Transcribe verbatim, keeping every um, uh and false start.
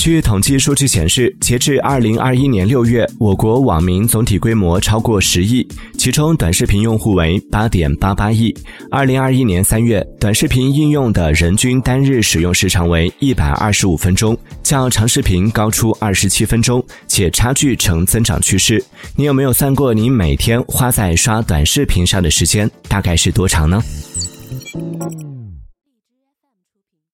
据统计数据显示，截至二零二一年六月，我国网民总体规模超过十亿，其中短视频用户为 八点八八亿。二零二一年三月，短视频应用的人均单日使用时长为一百二十五分钟，较长视频高出二十七分钟，且差距呈增长趋势。你有没有算过你每天花在刷短视频上的时间大概是多长呢？